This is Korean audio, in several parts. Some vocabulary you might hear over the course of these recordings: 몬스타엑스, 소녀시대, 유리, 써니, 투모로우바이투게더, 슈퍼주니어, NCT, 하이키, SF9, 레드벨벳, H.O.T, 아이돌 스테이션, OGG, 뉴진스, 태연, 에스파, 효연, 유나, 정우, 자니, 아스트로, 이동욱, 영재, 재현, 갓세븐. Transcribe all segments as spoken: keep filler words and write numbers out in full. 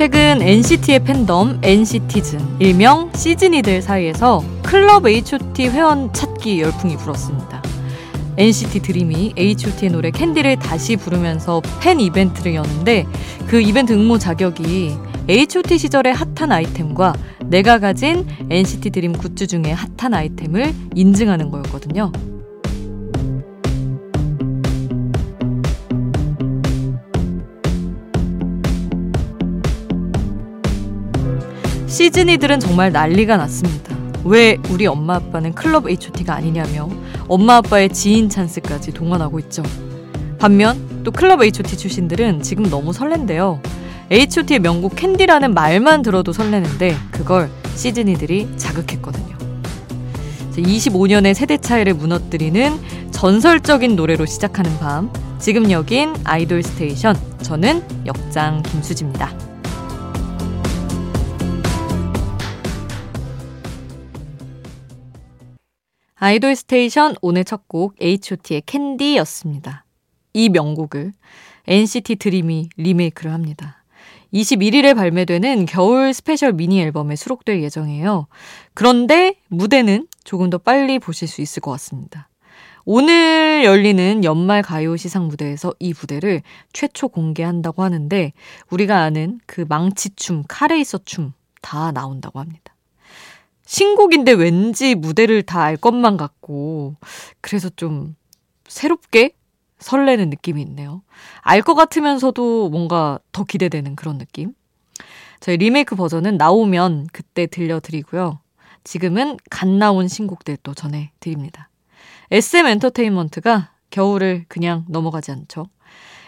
최근 엔시티의 팬덤 엔시티즌, 일명 시즈니들 사이에서 클럽 에이치 오 티 회원 찾기 열풍이 불었습니다. 엔시티 드림이 에이치 오.T의 노래 캔디를 다시 부르면서 팬 이벤트를 여는데, 그 이벤트 응모 자격이 에이치 오 티 시절의 핫한 아이템과 내가 가진 엔시티 드림 굿즈 중에 핫한 아이템을 인증하는 거였거든요. 시즈니들은 정말 난리가 났습니다. 왜 우리 엄마 아빠는 클럽 에이치 오.T가 아니냐며 엄마 아빠의 지인 찬스까지 동원하고 있죠. 반면 또 클럽 에이치 오.T 출신들은 지금 너무 설렌대요. 에이치 오.T의 명곡 캔디라는 말만 들어도 설레는데, 그걸 시즈니들이 자극했거든요. 이십오 년의 세대 차이를 무너뜨리는 전설적인 노래로 시작하는 밤, 지금 여긴 아이돌 스테이션, 저는 역장 김수지입니다. 아이돌 스테이션 오늘 첫 곡 에이치 오.T의 캔디였습니다. 이 명곡을 엔시티 드림이 리메이크를 합니다. 이십일 일에 발매되는 겨울 스페셜 미니 앨범에 수록될 예정이에요. 그런데 무대는 조금 더 빨리 보실 수 있을 것 같습니다. 오늘 열리는 연말 가요 시상 무대에서 이 무대를 최초 공개한다고 하는데, 우리가 아는 그 망치춤, 카레이서춤 다 나온다고 합니다. 신곡인데 왠지 무대를 다 알 것만 같고, 그래서 좀 새롭게 설레는 느낌이 있네요. 알 것 같으면서도 뭔가 더 기대되는 그런 느낌. 저희 리메이크 버전은 나오면 그때 들려드리고요. 지금은 갓 나온 신곡들 또 전해드립니다. 에스엠 엔터테인먼트가 겨울을 그냥 넘어가지 않죠.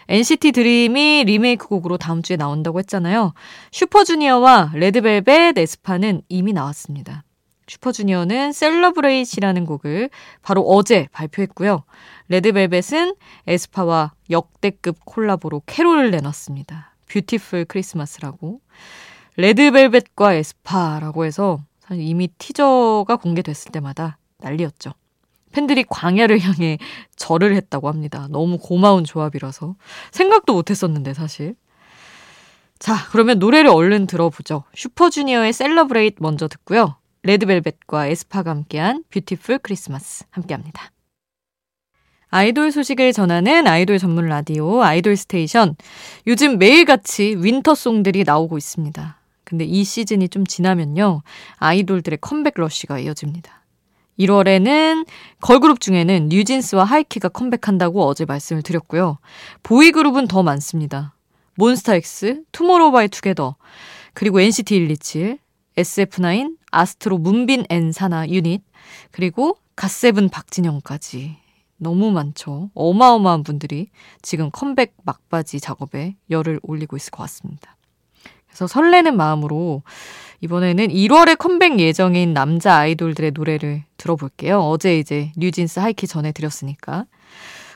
엔시티 드림이 리메이크 곡으로 다음 주에 나온다고 했잖아요. 슈퍼주니어와 레드벨벳, 에스파는 이미 나왔습니다. 슈퍼주니어는 셀러브레이시라는 곡을 바로 어제 발표했고요. 레드벨벳은 에스파와 역대급 콜라보로 캐롤을 내놨습니다. 뷰티풀 크리스마스라고. 레드벨벳과 에스파라고 해서 사실 이미 티저가 공개됐을 때마다 난리였죠. 팬들이 광야를 향해 절을 했다고 합니다. 너무 고마운 조합이라서 생각도 못했었는데 사실. 자, 그러면 노래를 얼른 들어보죠. 슈퍼주니어의 셀러브레이트 먼저 듣고요. 레드벨벳과 에스파가 함께한 뷰티풀 크리스마스 함께합니다. 아이돌 소식을 전하는 아이돌 전문 라디오 아이돌 스테이션. 요즘 매일같이 윈터송들이 나오고 있습니다. 근데 이 시즌이 좀 지나면요, 아이돌들의 컴백 러쉬가 이어집니다. 일월에는 걸그룹 중에는 뉴진스와 하이키가 컴백한다고 어제 말씀을 드렸고요. 보이그룹은 더 많습니다. 몬스타엑스, 투모로우바이투게더, 그리고 엔시티 백이십칠, 에스에프나인, 아스트로 문빈 앤 사나 유닛, 그리고 갓세븐 박진영까지 너무 많죠. 어마어마한 분들이 지금 컴백 막바지 작업에 열을 올리고 있을 것 같습니다. 그래서 설레는 마음으로 이번에는 일월에 컴백 예정인 남자 아이돌들의 노래를 들어볼게요. 어제 이제 뉴진스 하이키 전해드렸으니까.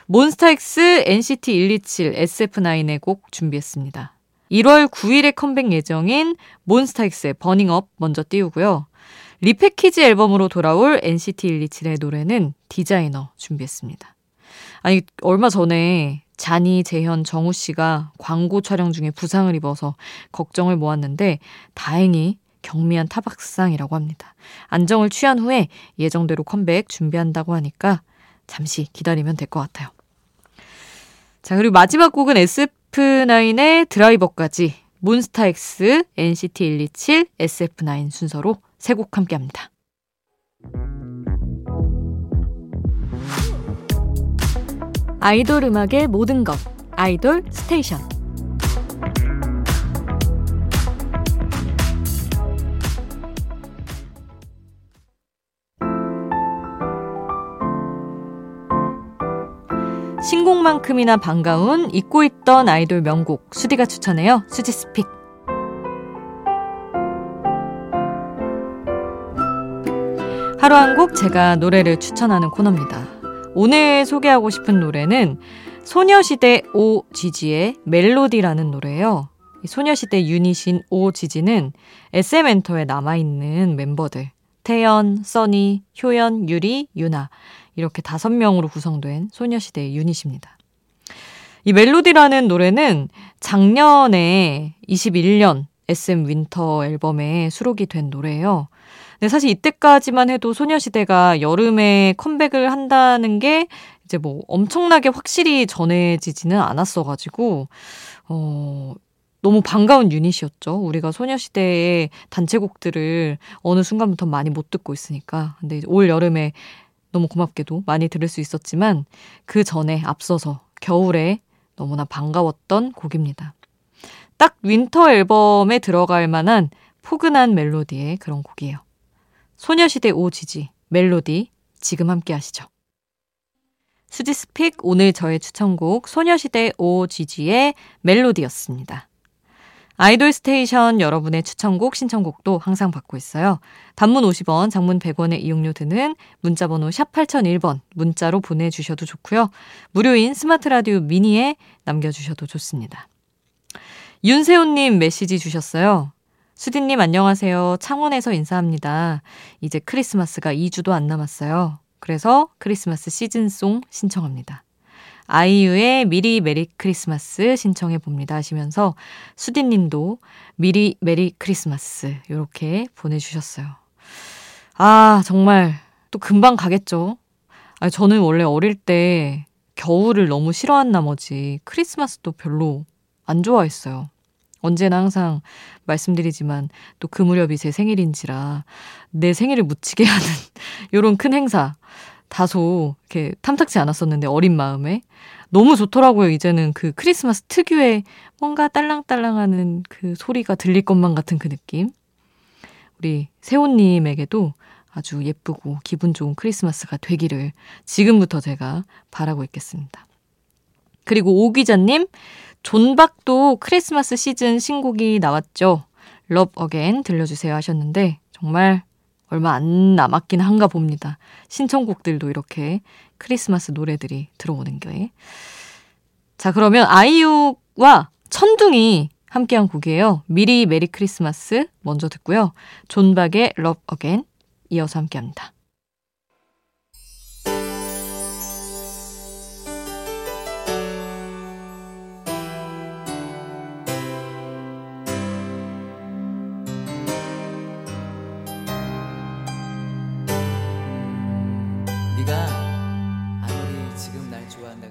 몬스타엑스, 엔시티 백이십칠, 에스에프나인의 곡 준비했습니다. 일월 구일에 컴백 예정인 몬스타엑스의 버닝업 먼저 띄우고요. 리패키지 앨범으로 돌아올 엔시티 백이십칠의 노래는 디자이너 준비했습니다. 아니, 얼마 전에 자니, 재현, 정우 씨가 광고 촬영 중에 부상을 입어서 걱정을 모았는데 다행히 경미한 타박상이라고 합니다. 안정을 취한 후에 예정대로 컴백 준비한다고 하니까 잠시 기다리면 될 것 같아요. 자, 그리고 마지막 곡은 에스에프나인의 드라이버까지 몬스타엑스, 엔시티 백이십칠, 에스에프나인 순서로 세 곡 함께합니다. 아이돌 음악의 모든 것, 아이돌 스테이션. 신곡만큼이나 반가운 잊고 있던 아이돌 명곡, 수디가 추천해요. 수지 스픽. 하루 한 곡 제가 노래를 추천하는 코너입니다. 오늘 소개하고 싶은 노래는 소녀시대 오지지의 멜로디라는 노래예요. 소녀시대 유닛인 오지지는 에스엠 엔터에 남아있는 멤버들, 태연, 써니, 효연, 유리, 유나, 이렇게 다섯 명으로 구성된 소녀시대 유닛입니다. 이 멜로디라는 노래는 작년에 이십일 년 에스엠 윈터 앨범에 수록이 된 노래예요. 근데 사실 이때까지만 해도 소녀시대가 여름에 컴백을 한다는 게 이제 뭐 엄청나게 확실히 전해지지는 않았어가지고 어, 너무 반가운 유닛이었죠. 우리가 소녀시대의 단체곡들을 어느 순간부터 많이 못 듣고 있으니까. 근데 올 여름에 너무 고맙게도 많이 들을 수 있었지만 그 전에 앞서서 겨울에 너무나 반가웠던 곡입니다. 딱 윈터 앨범에 들어갈 만한 포근한 멜로디의 그런 곡이에요. 소녀시대 오지지 멜로디 지금 함께 하시죠. 수지스픽 오늘 저의 추천곡 소녀시대 오지지의 멜로디였습니다. 아이돌 스테이션 여러분의 추천곡 신청곡도 항상 받고 있어요. 단문 오십 원, 장문 백 원의 이용료 드는 문자번호 샵 팔공공일 번 문자로 보내주셔도 좋고요. 무료인 스마트 라디오 미니에 남겨주셔도 좋습니다. 윤세훈님 메시지 주셨어요. 수디님 안녕하세요. 창원에서 인사합니다. 이제 크리스마스가 이 주도 안 남았어요. 그래서 크리스마스 시즌송 신청합니다. 아이유의 미리 메리 크리스마스 신청해봅니다 하시면서 수디님도 미리 메리 크리스마스 이렇게 보내주셨어요. 아 정말 또 금방 가겠죠. 아니, 저는 원래 어릴 때 겨울을 너무 싫어한 나머지 크리스마스도 별로 안 좋아했어요. 언제나 항상 말씀드리지만 또 그 무렵이 제 생일인지라 내 생일을 묻히게 하는 이런 큰 행사 다소 이렇게 탐탁지 않았었는데 어린 마음에 너무 좋더라고요. 이제는 그 크리스마스 특유의 뭔가 딸랑딸랑하는 그 소리가 들릴 것만 같은 그 느낌. 우리 세호님에게도 아주 예쁘고 기분 좋은 크리스마스가 되기를 지금부터 제가 바라고 있겠습니다. 그리고 오 기자님, 존박도 크리스마스 시즌 신곡이 나왔죠. 러브 어게인 들려주세요 하셨는데 정말 얼마 안 남았긴 한가 봅니다. 신청곡들도 이렇게 크리스마스 노래들이 들어오는 게. 자 그러면 아이유와 천둥이 함께한 곡이에요. 미리 메리 크리스마스 먼저 듣고요. 존박의 러브 어게인 이어서 함께합니다.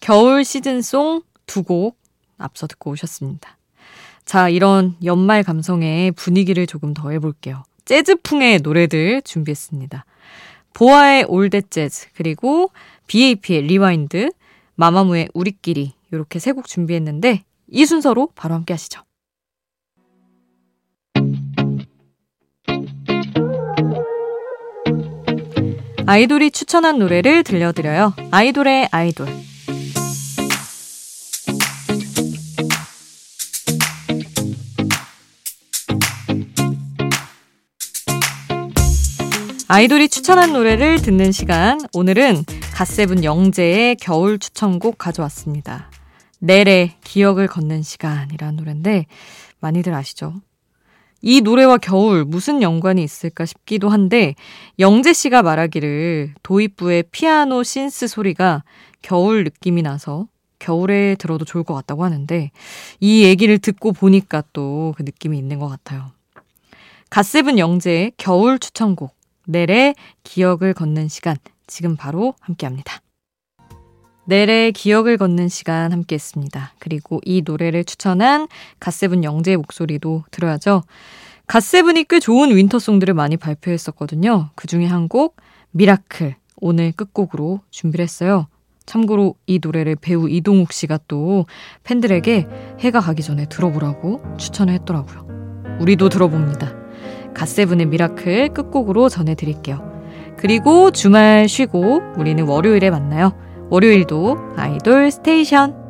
겨울 시즌송 두 곡 앞서 듣고 오셨습니다. 자, 이런 연말 감성의 분위기를 조금 더해볼게요. 재즈풍의 노래들 준비했습니다. 보아의 올댓 재즈, 그리고 비에이피의 리와인드, 마마무의 우리끼리 이렇게 세 곡 준비했는데 이 순서로 바로 함께 하시죠. 아이돌이 추천한 노래를 들려드려요. 아이돌의 아이돌. 아이돌이 추천한 노래를 듣는 시간. 오늘은 갓세븐 영재의 겨울 추천곡 가져왔습니다. 넬의 기억을 걷는 시간이라는 노래인데 많이들 아시죠? 이 노래와 겨울 무슨 연관이 있을까 싶기도 한데 영재 씨가 말하기를 도입부의 피아노 신스 소리가 겨울 느낌이 나서 겨울에 들어도 좋을 것 같다고 하는데 이 얘기를 듣고 보니까 또 그 느낌이 있는 것 같아요. 갓세븐 영재의 겨울 추천곡. 넬의 기억을 걷는 시간 지금 바로 함께합니다. 넬의 기억을 걷는 시간 함께했습니다. 그리고 이 노래를 추천한 갓세븐 영재의 목소리도 들어야죠. 갓세븐이 꽤 좋은 윈터송들을 많이 발표했었거든요. 그중에 한 곡 미라클 오늘 끝곡으로 준비를 했어요. 참고로 이 노래를 배우 이동욱 씨가 또 팬들에게 해가 가기 전에 들어보라고 추천을 했더라고요. 우리도 들어봅니다. 갓세븐의 미라클 끝곡으로 전해드릴게요. 그리고 주말 쉬고 우리는 월요일에 만나요. 월요일도 아이돌 스테이션.